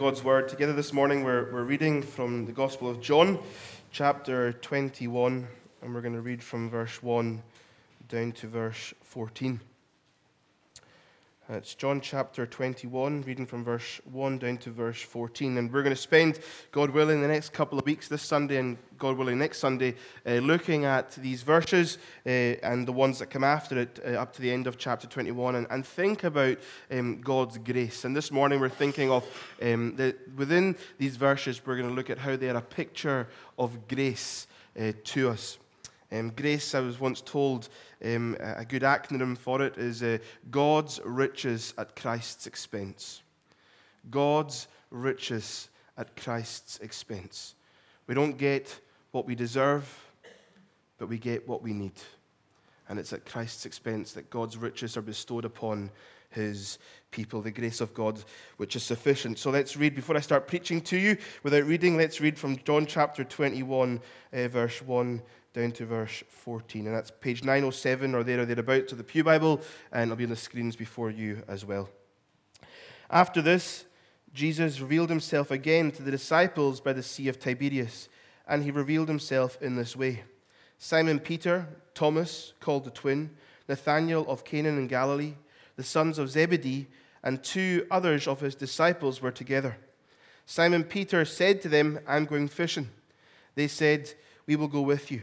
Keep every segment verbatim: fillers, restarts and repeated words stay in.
God's Word. Together this morning we're, we're reading from the Gospel of John, chapter twenty-one, and we're going to read from verse one down to verse fourteen. It's John chapter twenty-one, reading from verse one down to verse fourteen. And we're going to spend, God willing, the next couple of weeks, this Sunday and God willing next Sunday, uh, looking at these verses uh, and the ones that come after it uh, up to the end of chapter twenty-one and, and think about um, God's grace. And this morning we're thinking of, um, the, within these verses, we're going to look at how they are a picture of grace uh, to us. Um, grace, I was once told, um, a good acronym for it is uh, God's riches at Christ's expense. God's riches at Christ's expense. We don't get what we deserve, but we get what we need. And it's at Christ's expense that God's riches are bestowed upon his people, the grace of God, which is sufficient. So let's read, before I start preaching to you, without reading, let's read from John chapter twenty-one, uh, verse one down to verse fourteen. And that's page nine oh seven or there or thereabouts of the Pew Bible, and it'll be on the screens before you as well. After this, Jesus revealed himself again to the disciples by the Sea of Tiberias, and he revealed himself in this way. Simon Peter, Thomas, called the twin, Nathanael of Canaan in Galilee, the sons of Zebedee, and two others of his disciples were together. Simon Peter said to them, "I'm going fishing." They said, "We will go with you."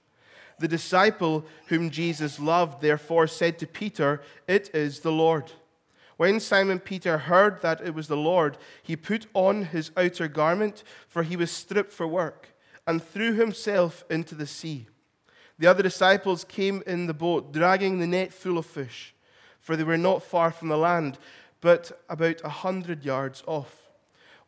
The disciple whom Jesus loved, therefore, said to Peter, "It is the Lord." When Simon Peter heard that it was the Lord, he put on his outer garment, for he was stripped for work, and threw himself into the sea. The other disciples came in the boat, dragging the net full of fish, for they were not far from the land, but about a hundred yards off.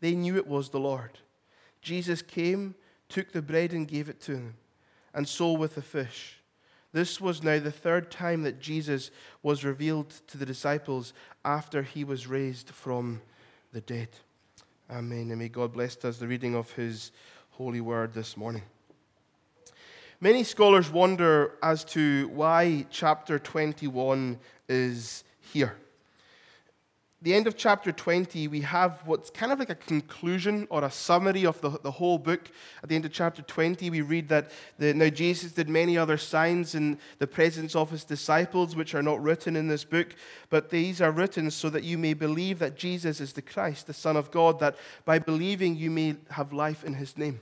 They knew it was the Lord. Jesus came, took the bread and gave it to them, and so with the fish. This was now the third time that Jesus was revealed to the disciples after he was raised from the dead. Amen. And may God bless us the reading of his holy word this morning. Many scholars wonder as to why chapter twenty-one is here. At the end of chapter twenty, we have what's kind of like a conclusion or a summary of the, the whole book. At the end of chapter twenty, we read that the, now Jesus did many other signs in the presence of his disciples, which are not written in this book, but these are written so that you may believe that Jesus is the Christ, the Son of God, that by believing you may have life in his name.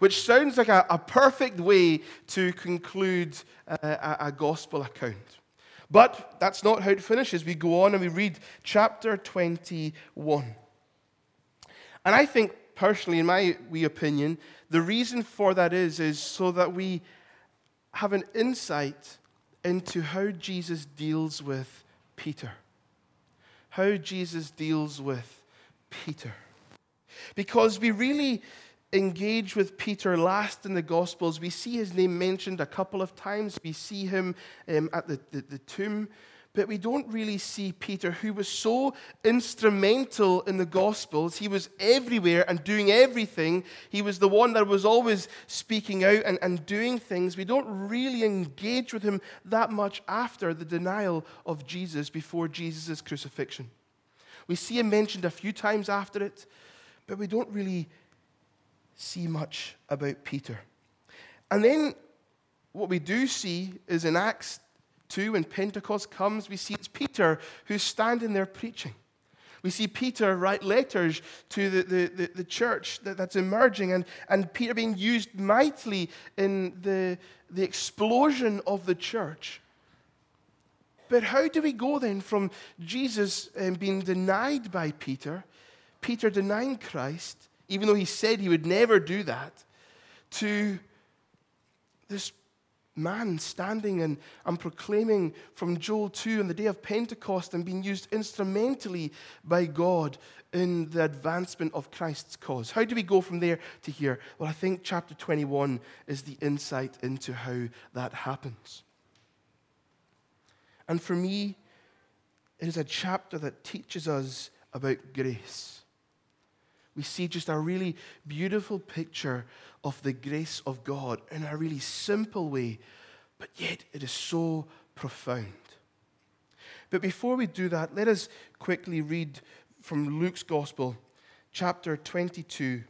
Which sounds like a, a perfect way to conclude a, a gospel account. But that's not how it finishes. We go on and we read chapter twenty-one. And I think, personally, in my wee opinion, the reason for that is, is so that we have an insight into how Jesus deals with Peter. How Jesus deals with Peter. Because we really engage with Peter last in the Gospels. We see his name mentioned a couple of times. We see him um, at the, the, the tomb, but we don't really see Peter, who was so instrumental in the Gospels. He was everywhere and doing everything. He was the one that was always speaking out and, and doing things. We don't really engage with him that much after the denial of Jesus before Jesus' crucifixion. We see him mentioned a few times after it, but we don't really see much about Peter. And then what we do see is in Acts two, when Pentecost comes, we see it's Peter who's standing there preaching. We see Peter write letters to the, the, the, the church that, that's emerging, and, and Peter being used mightily in the, the explosion of the church. But how do we go then from Jesus um, being denied by Peter, Peter denying Christ, even though he said he would never do that, to this man standing and, and proclaiming from Joel two on the day of Pentecost and being used instrumentally by God in the advancement of Christ's cause? How do we go from there to here? Well, I think chapter twenty-one is the insight into how that happens. And for me, it is a chapter that teaches us about grace. We see just a really beautiful picture of the grace of God in a really simple way, but yet it is so profound. But before we do that, let us quickly read from Luke's Gospel, chapter twenty-two.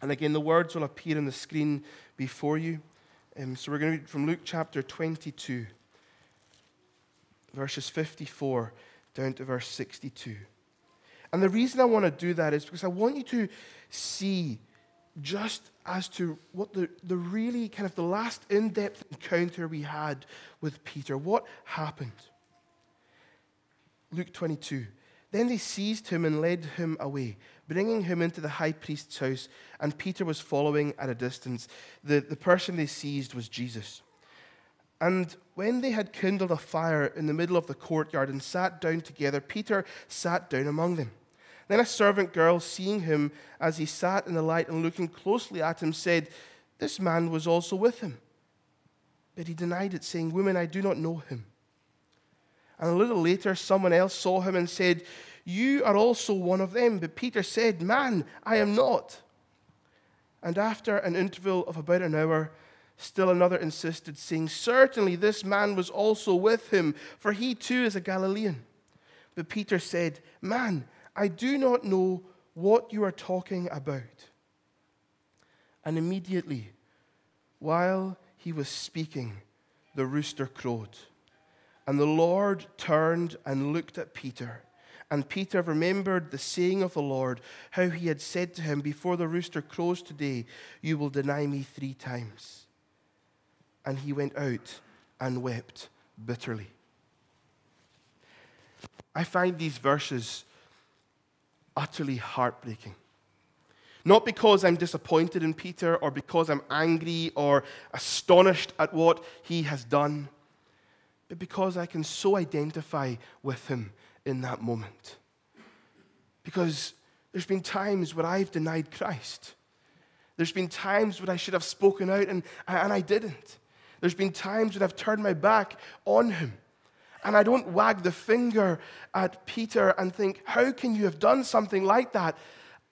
And again, the words will appear on the screen before you. Um, so we're going to read from Luke chapter twenty-two. Verses fifty-four down to verse sixty-two. And the reason I want to do that is because I want you to see just as to what the, the really kind of the last in-depth encounter we had with Peter. What happened? Luke twenty-two. Then they seized him and led him away, bringing him into the high priest's house, and Peter was following at a distance. The, the person they seized was Jesus. And when they had kindled a fire in the middle of the courtyard and sat down together, Peter sat down among them. Then a servant girl, seeing him as he sat in the light and looking closely at him, said, "This man was also with him." But he denied it, saying, "Woman, I do not know him." And a little later, someone else saw him and said, "You are also one of them." But Peter said, "Man, I am not." And after an interval of about an hour, still another insisted, saying, "Certainly this man was also with him, for he too is a Galilean." But Peter said, "Man, I do not know what you are talking about." And immediately, while he was speaking, the rooster crowed. And the Lord turned and looked at Peter. And Peter remembered the saying of the Lord, how he had said to him, "Before the rooster crows today, you will deny me three times." And he went out and wept bitterly. I find these verses utterly heartbreaking. Not because I'm disappointed in Peter or because I'm angry or astonished at what he has done, but because I can so identify with him in that moment. Because there's been times where I've denied Christ. There's been times when I should have spoken out and, and I didn't. There's been times when I've turned my back on him. And I don't wag the finger at Peter and think, "How can you have done something like that?"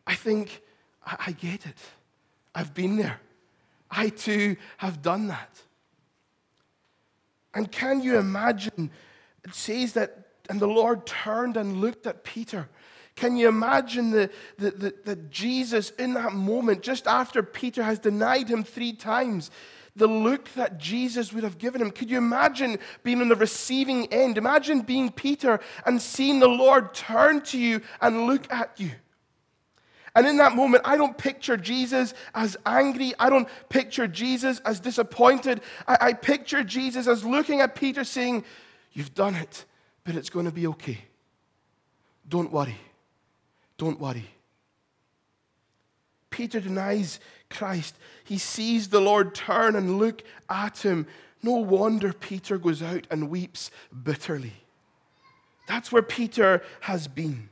I think, I, I get it. I've been there. I too have done that. And can you imagine? It says that, and the Lord turned and looked at Peter. Can you imagine that the, the, the Jesus in that moment, just after Peter has denied him three times, the look that Jesus would have given him? Could you imagine being on the receiving end? Imagine being Peter and seeing the Lord turn to you and look at you. And in that moment, I don't picture Jesus as angry. I don't picture Jesus as disappointed. I, I picture Jesus as looking at Peter saying, "You've done it, but it's going to be okay. Don't worry. Don't worry." Peter denies Christ. He sees the Lord turn and look at him. No wonder Peter goes out and weeps bitterly. That's where Peter has been.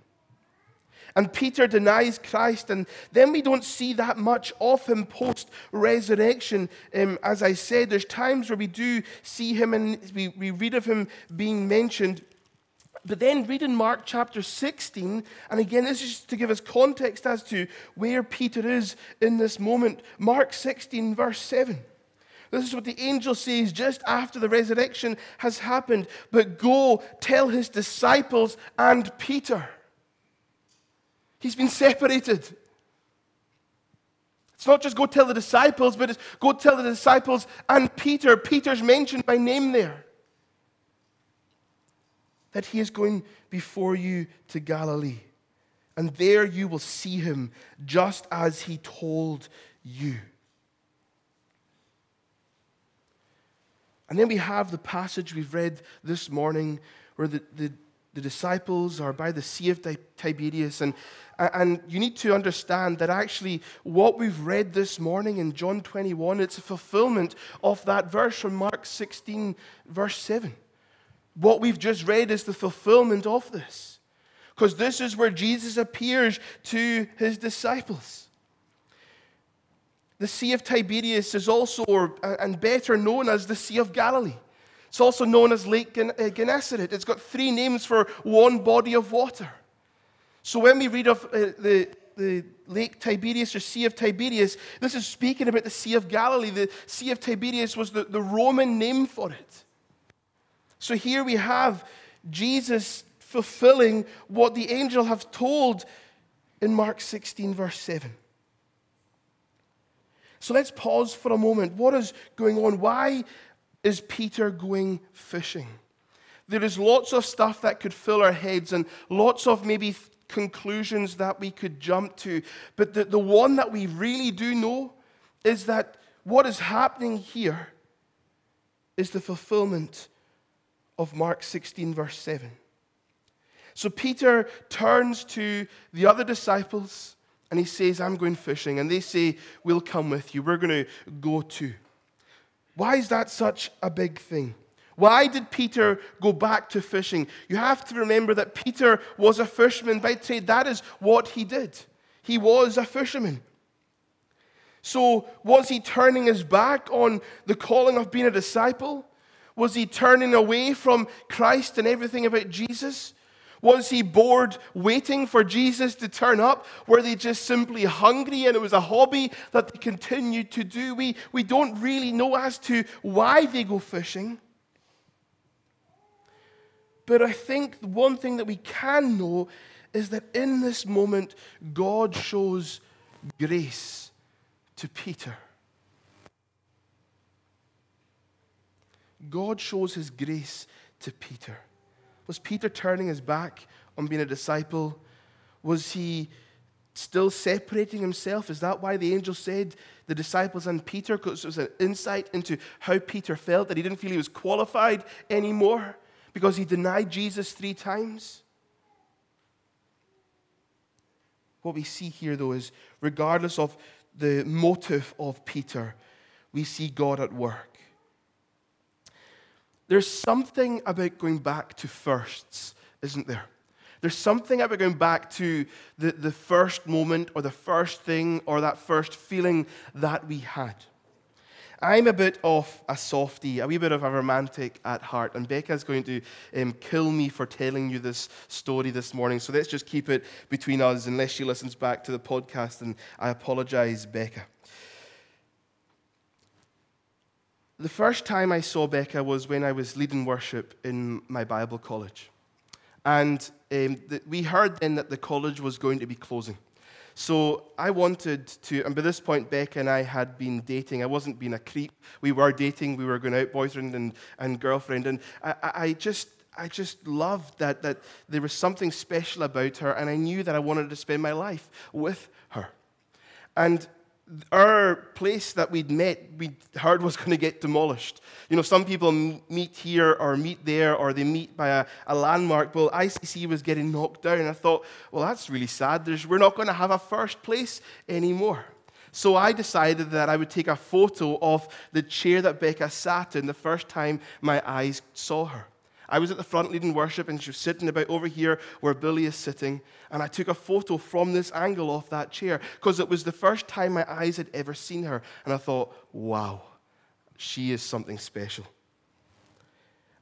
And Peter denies Christ, and then we don't see that much of him post-resurrection. Um, as I said, there's times where we do see him and we, we read of him being mentioned. But then read in Mark chapter sixteen, and again, this is just to give us context as to where Peter is in this moment. Mark sixteen, verse seven. This is what the angel says just after the resurrection has happened. "But go tell his disciples and Peter." He's been separated. It's not just go tell the disciples, but it's go tell the disciples and Peter. Peter's mentioned by name there. That he is going before you to Galilee. and there you will see him just as he told you. And then we have the passage we've read this morning where the, the, the disciples are by the Sea of Tiberias. And, and you need to understand that actually what we've read this morning in John twenty-one, it's a fulfillment of that verse from Mark sixteen, verse seven. What we've just read is the fulfillment of this. Because this is where Jesus appears to his disciples. The Sea of Tiberias is also, or, and better known as the Sea of Galilee. It's also known as Lake Gennesaret. It's got three names for one body of water. So when we read of uh, the, the Lake Tiberias or Sea of Tiberias, this is speaking about the Sea of Galilee. The Sea of Tiberias was the, the Roman name for it. So here we have Jesus fulfilling what the angel have told in Mark sixteen, verse seven. So let's pause for a moment. What is going on? Why is Peter going fishing? There is lots of stuff that could fill our heads and lots of maybe conclusions that we could jump to. But the, the one that we really do know is that what is happening here is the fulfillment of Mark sixteen, verse seven. So Peter turns to the other disciples and he says, I'm going fishing. And they say, we'll come with you. We're going to go too. Why is that such a big thing? Why did Peter go back to fishing? You have to remember that Peter was a fisherman by trade. That is what he did. He was a fisherman. So was he turning his back on the calling of being a disciple? Was he turning away from Christ and everything about Jesus? Was he bored waiting for Jesus to turn up? Were they just simply hungry and it was a hobby that they continued to do? We, we don't really know as to why they go fishing. But I think one thing that we can know is that in this moment, God shows grace to Peter. God shows his grace to Peter. Was Peter turning his back on being a disciple? Was he still separating himself? Is that why the angel said the disciples and Peter? Because it was an insight into how Peter felt, that he didn't feel he was qualified anymore because he denied Jesus three times. What we see here, though, is regardless of the motive of Peter, we see God at work. There's something about going back to firsts, isn't there? There's something about going back to the, the first moment or the first thing or that first feeling that we had. I'm a bit of a softie, a wee bit of a romantic at heart, and Becca's going to um, kill me for telling you this story this morning, so let's just keep it between us unless she listens back to the podcast, and I apologize, Becca. The first time I saw Becca was when I was leading worship in my Bible college. And um, the, we heard then that the college was going to be closing. So I wanted to, and by this point, Becca and I had been dating. I wasn't being a creep. We were dating. We were going out, boyfriend and, and girlfriend. And I, I just I just loved that, that there was something special about her, and I knew that I wanted to spend my life with her. And our place that we'd met, we heard was going to get demolished. You know, some people meet here or meet there, or they meet by a, a landmark. Well, I C C was getting knocked down. I thought, well, that's really sad. There's, we're not going to have a first place anymore. So I decided that I would take a photo of the chair that Becca sat in the first time my eyes saw her. I was at the front leading worship, and she was sitting about over here where Billy is sitting, and I took a photo from this angle off that chair because it was the first time my eyes had ever seen her, and I thought, wow, she is something special.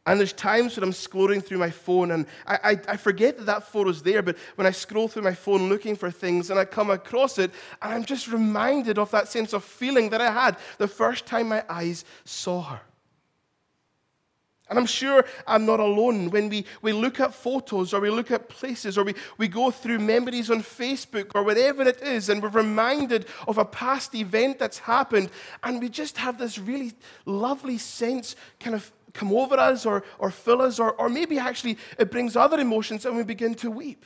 And there's times when I'm scrolling through my phone, and I, I, I forget that that photo's there, but when I scroll through my phone looking for things, and I come across it, and I'm just reminded of that sense of feeling that I had the first time my eyes saw her. And I'm sure I'm not alone when we, we look at photos or we look at places or we, we go through memories on Facebook or whatever it is, and we're reminded of a past event that's happened, and we just have this really lovely sense kind of come over us or, or fill us, or, or maybe actually it brings other emotions and we begin to weep.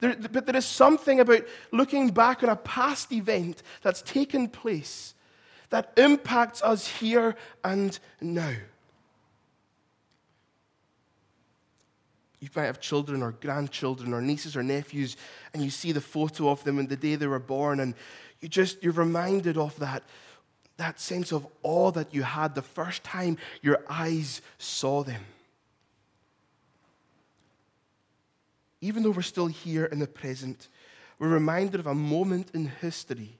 There, but there is something about looking back on a past event that's taken place that impacts us here and now. You might have children or grandchildren or nieces or nephews, and you see the photo of them and the day they were born, and you just, you're reminded of that, that sense of awe that you had the first time your eyes saw them. Even though we're still here in the present, we're reminded of a moment in history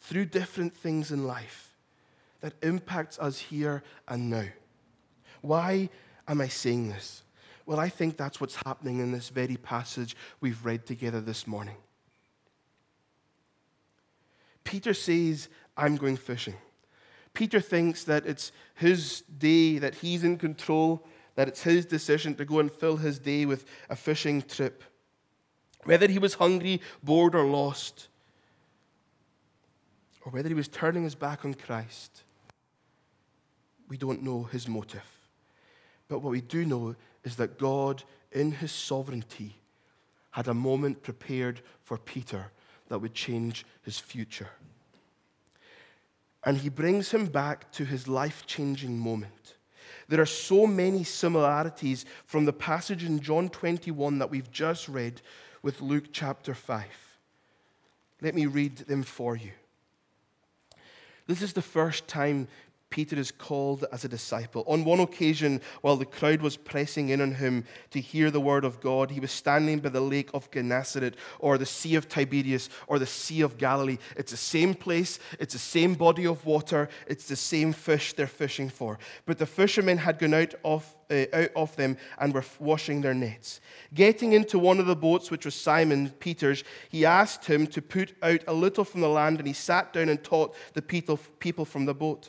through different things in life that impacts us here and now. Why am I saying this? Well, I think that's what's happening in this very passage we've read together this morning. Peter says, I'm going fishing. Peter thinks that it's his day, that he's in control, that it's his decision to go and fill his day with a fishing trip. Whether he was hungry, bored, or lost, or whether he was turning his back on Christ, we don't know his motive. But what we do know is that God, in his sovereignty, had a moment prepared for Peter that would change his future. And he brings him back to his life-changing moment. There are so many similarities from the passage in John twenty-one that we've just read with Luke chapter five. Let me read them for you. This is the first time Peter is called as a disciple. On one occasion, while the crowd was pressing in on him to hear the word of God, he was standing by the Lake of Gennesaret, or the Sea of Tiberias, or the Sea of Galilee. It's the same place, it's the same body of water, it's the same fish they're fishing for. But the fishermen had gone out of, uh, out of them and were washing their nets. Getting into one of the boats, which was Simon Peter's, he asked him to put out a little from the land, and he sat down and taught the people from the boat.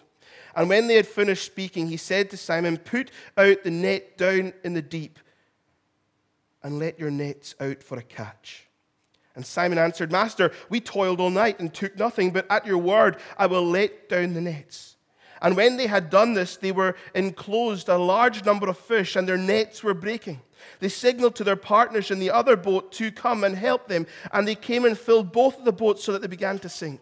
And when they had finished speaking, he said to Simon, put out the net down in the deep and let your nets out for a catch. And Simon answered, Master, we toiled all night and took nothing, but at your word I will let down the nets. And when they had done this, they were enclosed a large number of fish, and their nets were breaking. They signaled to their partners in the other boat to come and help them, and they came and filled both of the boats so that they began to sink.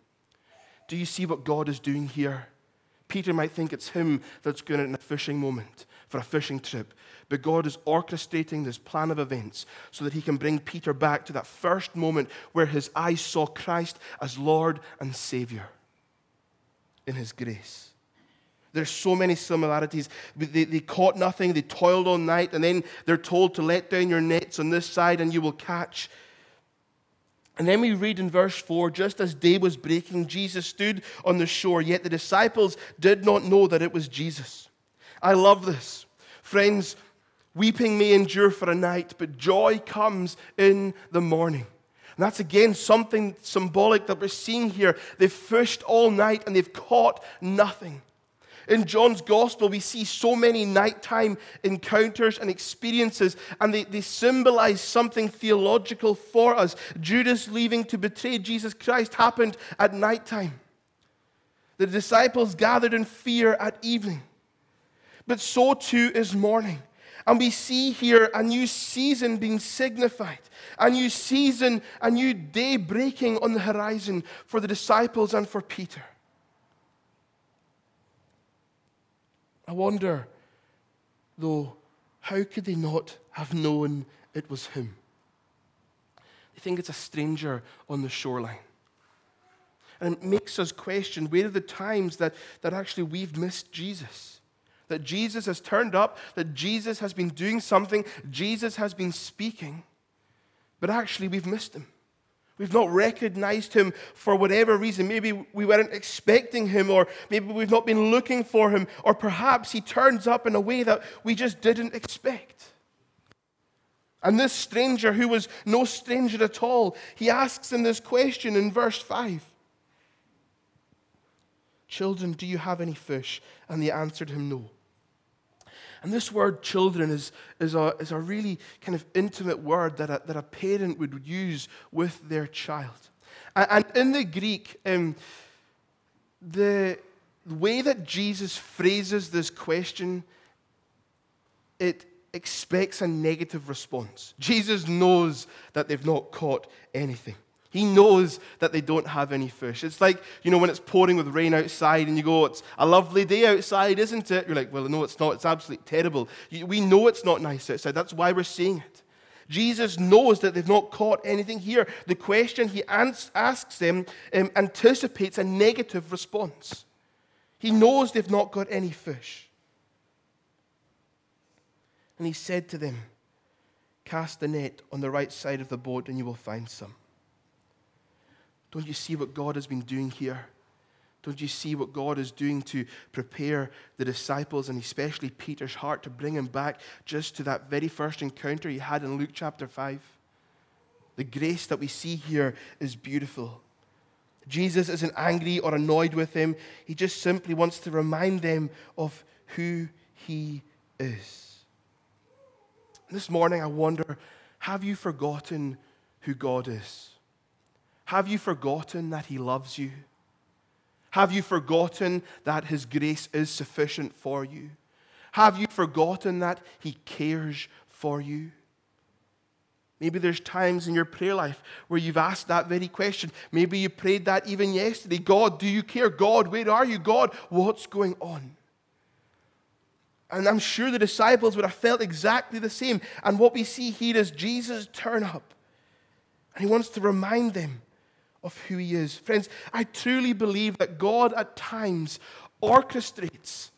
Do you see what God is doing here? Peter might think it's him that's going in a fishing moment, for a fishing trip, but God is orchestrating this plan of events so that he can bring Peter back to that first moment where his eyes saw Christ as Lord and Savior in his grace. There's so many similarities. They, they caught nothing, they toiled all night, and then they're told to let down your nets on this side and you will catch. And then we read in verse four, just as day was breaking, Jesus stood on the shore, yet the disciples did not know that it was Jesus. I love this. Friends, weeping may endure for a night, but joy comes in the morning. And that's again something symbolic that we're seeing here. They've fished all night and they've caught nothing. In John's gospel, we see so many nighttime encounters and experiences, and they, they symbolize something theological for us. Judas leaving to betray Jesus Christ happened at nighttime. The disciples gathered in fear at evening. But so too is morning. And we see here a new season being signified, a new season, a new day breaking on the horizon for the disciples and for Peter. I wonder, though, how could they not have known it was him? They think it's a stranger on the shoreline. And it makes us question, where are the times that, that actually we've missed Jesus? That Jesus has turned up, that Jesus has been doing something, Jesus has been speaking, but actually we've missed him. We've not recognized him for whatever reason. Maybe we weren't expecting him, or maybe we've not been looking for him, or perhaps he turns up in a way that we just didn't expect. And this stranger, who was no stranger at all, he asks him this question in verse five. Children, do you have any fish? And they answered him, no. And this word children is, is, a, is a really kind of intimate word that a, that a parent would use with their child. And, and in the Greek, um, the way that Jesus phrases this question, it expects a negative response. Jesus knows that they've not caught anything. He knows that they don't have any fish. It's like, you know, when it's pouring with rain outside and you go, it's a lovely day outside, isn't it? You're like, well, no, it's not. It's absolutely terrible. We know it's not nice outside. That's why we're seeing it. Jesus knows that they've not caught anything here. The question he asks them um, anticipates a negative response. He knows they've not got any fish. And he said to them, cast the net on the right side of the boat and you will find some. Don't you see what God has been doing here? Don't you see what God is doing to prepare the disciples and especially Peter's heart to bring him back just to that very first encounter he had in Luke chapter five? The grace that we see here is beautiful. Jesus isn't angry or annoyed with him. He just simply wants to remind them of who he is. This morning I wonder, have you forgotten who God is? Have you forgotten that he loves you? Have you forgotten that his grace is sufficient for you? Have you forgotten that he cares for you? Maybe there's times in your prayer life where you've asked that very question. Maybe you prayed that even yesterday. God, do you care? God, where are you? God, what's going on? And I'm sure the disciples would have felt exactly the same. And what we see here is Jesus turn up. And he wants to remind them of who he is. Friends, I truly believe that God at times orchestrates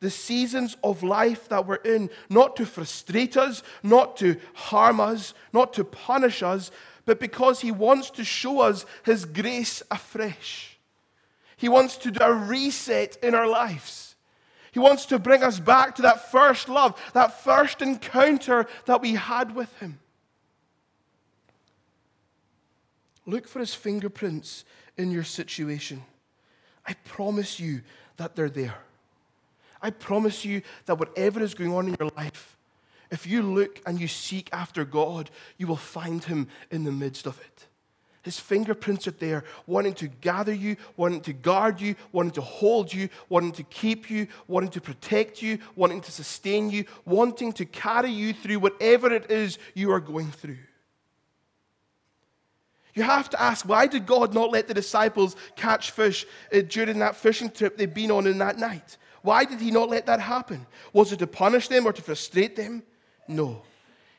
the seasons of life that we're in, not to frustrate us, not to harm us, not to punish us, but because he wants to show us his grace afresh. He wants to do a reset in our lives. He wants to bring us back to that first love, that first encounter that we had with him. Look for his fingerprints in your situation. I promise you that they're there. I promise you that whatever is going on in your life, if you look and you seek after God, you will find him in the midst of it. His fingerprints are there, wanting to gather you, wanting to guard you, wanting to hold you, wanting to keep you, wanting to protect you, wanting to sustain you, wanting to carry you through whatever it is you are going through. You have to ask, why did God not let the disciples catch fish uh, during that fishing trip they'd been on in that night? Why did he not let that happen? Was it to punish them or to frustrate them? No.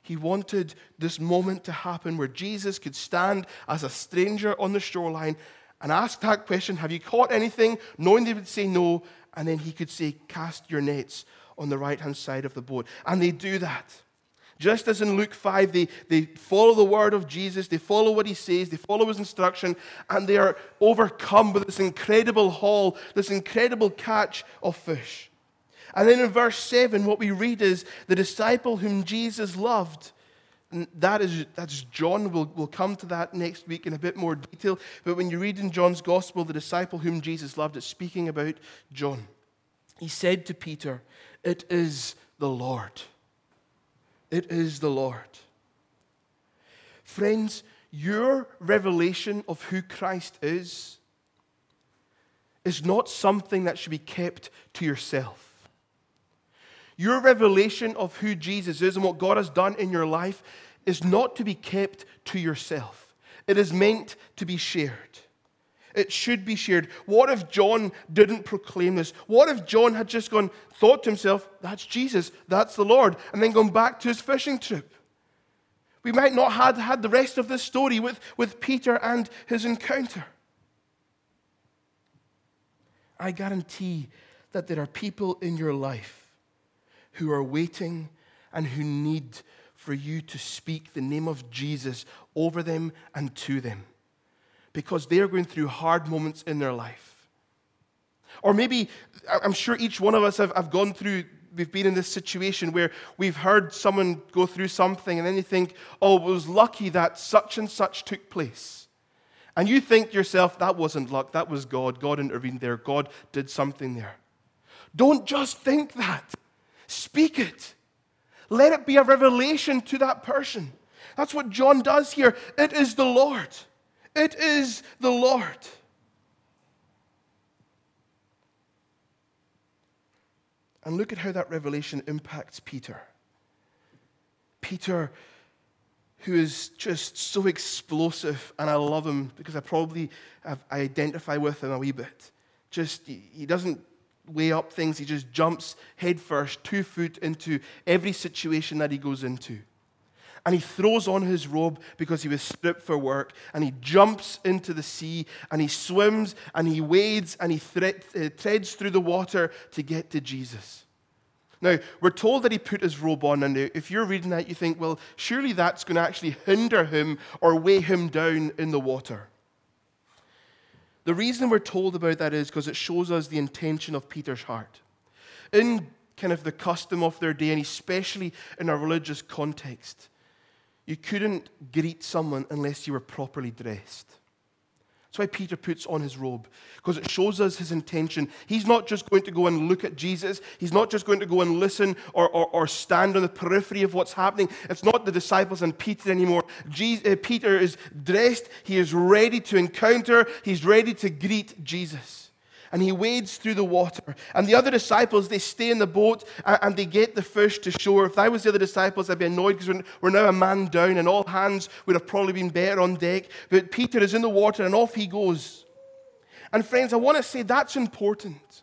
He wanted this moment to happen where Jesus could stand as a stranger on the shoreline and ask that question, have you caught anything? Knowing they would say no, and then he could say, cast your nets on the right-hand side of the boat. And they do that. Just as in Luke five, they, they follow the word of Jesus, they follow what he says, they follow his instruction, and they are overcome with this incredible haul, this incredible catch of fish. And then in verse seven, what we read is, the disciple whom Jesus loved, and that is, that's John, we'll, we'll come to that next week in a bit more detail, but when you read in John's gospel, the disciple whom Jesus loved, it's speaking about John. He said to Peter, it is the Lord. It is the Lord. Friends, your revelation of who Christ is is not something that should be kept to yourself. Your revelation of who Jesus is and what God has done in your life is not to be kept to yourself. It is meant to be shared. It should be shared. What if John didn't proclaim this? What if John had just gone, thought to himself, that's Jesus, that's the Lord, and then gone back to his fishing trip? We might not have had the rest of this story with, with Peter and his encounter. I guarantee that there are people in your life who are waiting and who need for you to speak the name of Jesus over them and to them, because they're going through hard moments in their life. Or maybe, I'm sure each one of us have, have gone through we've been in this situation where we've heard someone go through something, and then you think, oh, it was lucky that such and such took place. And you think to yourself, that wasn't luck, that was God. God intervened there. God did something there. Don't just think that. Speak it. Let it be a revelation to that person. That's what John does here. It is the Lord. It is the Lord. And look at how that revelation impacts Peter. Peter, who is just so explosive, and I love him because I probably have, I identify with him a wee bit. Just, he doesn't weigh up things. He just jumps headfirst, two foot into every situation that he goes into. And he throws on his robe because he was stripped for work, and he jumps into the sea, and he swims, and he wades, and he thre- uh, treads through the water to get to Jesus. Now, we're told that he put his robe on, and if you're reading that, you think, well, surely that's going to actually hinder him or weigh him down in the water. The reason we're told about that is because it shows us the intention of Peter's heart. In kind of the custom of their day, and especially in a religious context, you couldn't greet someone unless you were properly dressed. That's why Peter puts on his robe, because it shows us his intention. He's not just going to go and look at Jesus. He's not just going to go and listen or, or, or stand on the periphery of what's happening. It's not the disciples and Peter anymore. Jesus, uh, Peter is dressed. He is ready to encounter. He's ready to greet Jesus. And he wades through the water. And the other disciples, they stay in the boat and they get the fish to shore. If I was the other disciples, I'd be annoyed because we're now a man down and all hands would have probably been better on deck. But Peter is in the water and off he goes. And friends, I want to say that's important.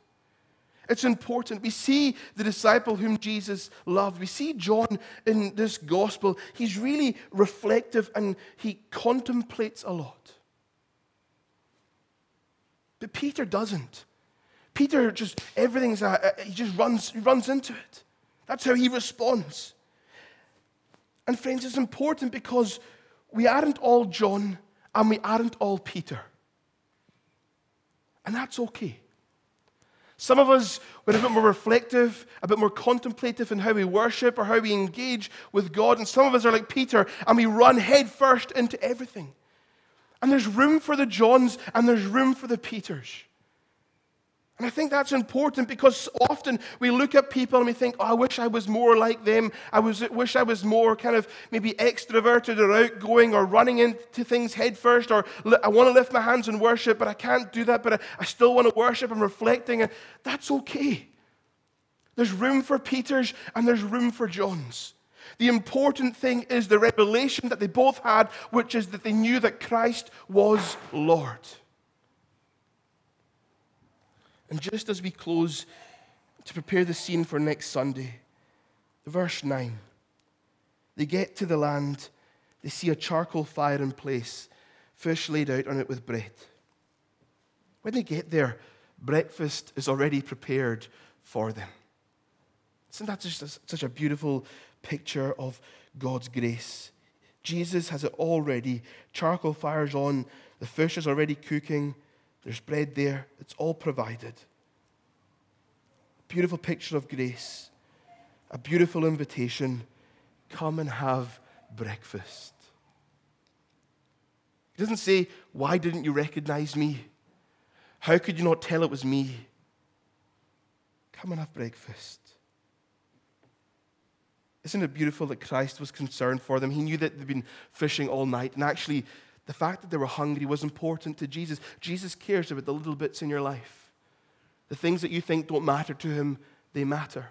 It's important. We see the disciple whom Jesus loved. We see John in this gospel. He's really reflective and he contemplates a lot. But Peter doesn't. Peter just, everything's, uh, he just runs, he runs into it. That's how he responds. And friends, it's important because we aren't all John and we aren't all Peter. And that's okay. Some of us, we're a bit more reflective, a bit more contemplative in how we worship or how we engage with God. And some of us are like Peter and we run headfirst into everything. And there's room for the Johns and there's room for the Peters. And I think that's important because often we look at people and we think, oh, I wish I was more like them. I was, wish I was more kind of maybe extroverted or outgoing or running into things headfirst, or I want to lift my hands in worship, but I can't do that, but I, I still want to worship and reflecting. And that's okay. There's room for Peters and there's room for Johns. The important thing is the revelation that they both had, which is that they knew that Christ was Lord. And just as we close to prepare the scene for next Sunday, verse nine, they get to the land, they see a charcoal fire in place, fish laid out on it with bread. When they get there, breakfast is already prepared for them. Isn't that just a, such a beautiful picture of God's grace? Jesus has it all ready. Charcoal fire's on. The fish is already cooking. There's bread there. It's all provided. Beautiful picture of grace. A beautiful invitation. Come and have breakfast. He doesn't say, why didn't you recognize me? How could you not tell it was me? Come and have breakfast. Isn't it beautiful that Christ was concerned for them? He knew that they'd been fishing all night. And actually, the fact that they were hungry was important to Jesus. Jesus cares about the little bits in your life. The things that you think don't matter to him, they matter.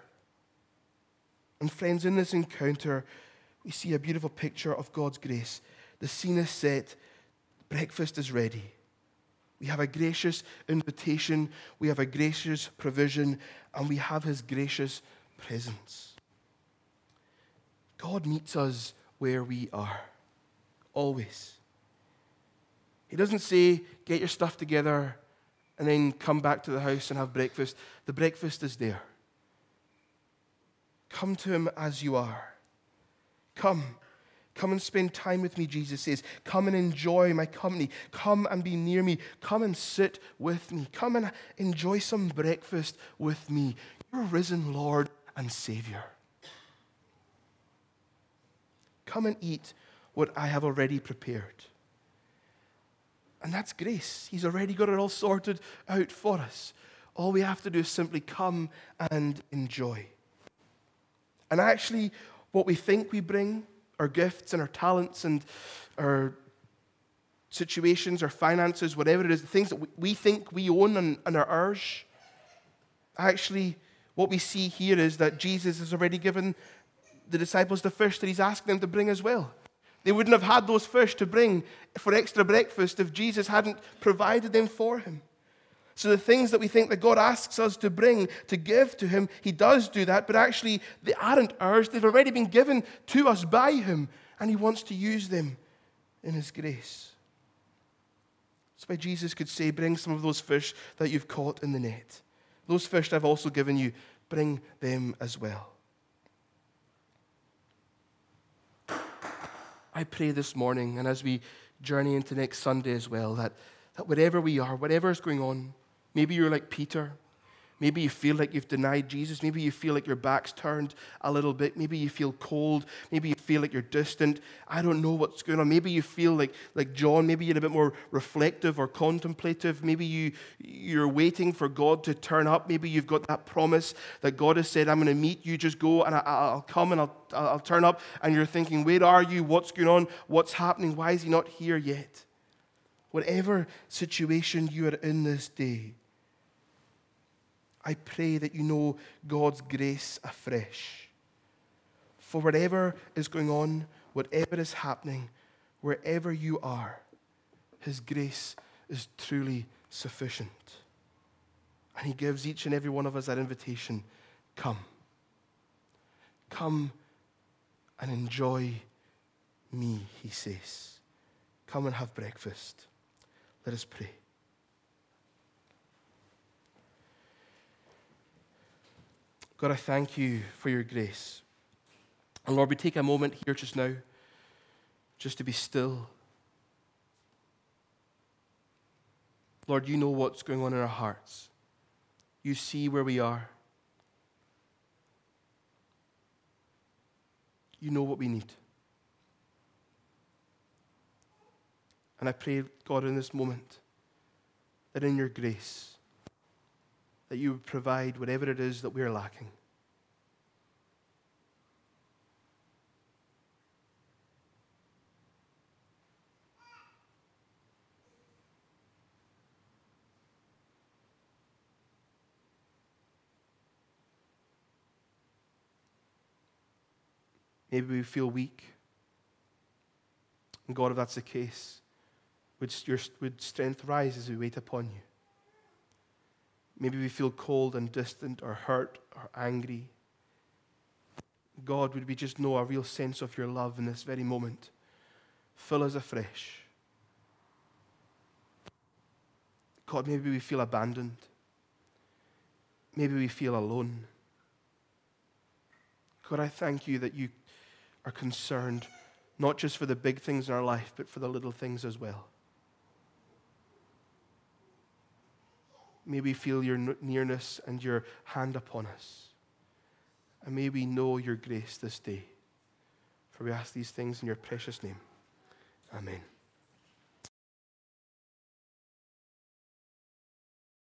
And friends, in this encounter, we see a beautiful picture of God's grace. The scene is set. Breakfast is ready. We have a gracious invitation. We have a gracious provision. And we have his gracious presence. God meets us where we are, always. He doesn't say, get your stuff together and then come back to the house and have breakfast. The breakfast is there. Come to him as you are. Come. Come and spend time with me, Jesus says. Come and enjoy my company. Come and be near me. Come and sit with me. Come and enjoy some breakfast with me. Your risen Lord and Savior. Come and eat what I have already prepared. And that's grace. He's already got it all sorted out for us. All we have to do is simply come and enjoy. And actually, what we think we bring, our gifts and our talents and our situations, our finances, whatever it is, the things that we think we own and, and are ours, actually, what we see here is that Jesus has already given the disciples the fish that he's asked them to bring as well. They wouldn't have had those fish to bring for extra breakfast if Jesus hadn't provided them for him. So the things that we think that God asks us to bring, to give to him, he does do that, but actually they aren't ours. They've already been given to us by him, and he wants to use them in his grace. That's why Jesus could say, bring some of those fish that you've caught in the net. Those fish that I've also given you, bring them as well. I pray this morning, and as we journey into next Sunday as well, that, that wherever we are, whatever is going on, maybe you're like Peter. Maybe you feel like you've denied Jesus. Maybe you feel like your back's turned a little bit. Maybe you feel cold. Maybe you feel like you're distant. I don't know what's going on. Maybe you feel like, like John. Maybe you're a bit more reflective or contemplative. Maybe you, you're waiting for God to turn up. Maybe you've got that promise that God has said, I'm going to meet you. Just go and I, I'll come and I'll, I'll turn up. And you're thinking, where are you? What's going on? What's happening? Why is he not here yet? Whatever situation you are in this day, I pray that you know God's grace afresh. For whatever is going on, whatever is happening, wherever you are, his grace is truly sufficient. And he gives each and every one of us that invitation, come. Come and enjoy me, he says. Come and have breakfast. Let us pray. God, I thank you for your grace. And Lord, we take a moment here just now just to be still. Lord, you know what's going on in our hearts. You see where we are. You know what we need. And I pray, God, in this moment, that in your grace, that you would provide whatever it is that we are lacking. Maybe we feel weak. And God, if that's the case, would your would strength rise as we wait upon you? Maybe we feel cold and distant or hurt or angry. God, would we just know a real sense of your love in this very moment? Fill us afresh. God, maybe we feel abandoned. Maybe we feel alone. God, I thank you that you are concerned not just for the big things in our life, but for the little things as well. May we feel your nearness and your hand upon us. And may we know your grace this day. For we ask these things in your precious name. Amen.